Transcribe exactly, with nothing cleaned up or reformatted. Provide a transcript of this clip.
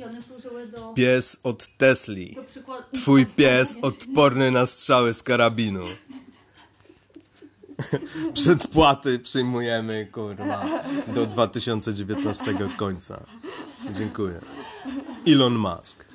I one służyły do... Pies od Tesli. Do przykład... Twój pies odporny na strzały z karabinu. Przedpłaty przyjmujemy, kurwa, do dwa tysiące dziewiętnastego końca. Dziękuję. Elon Musk.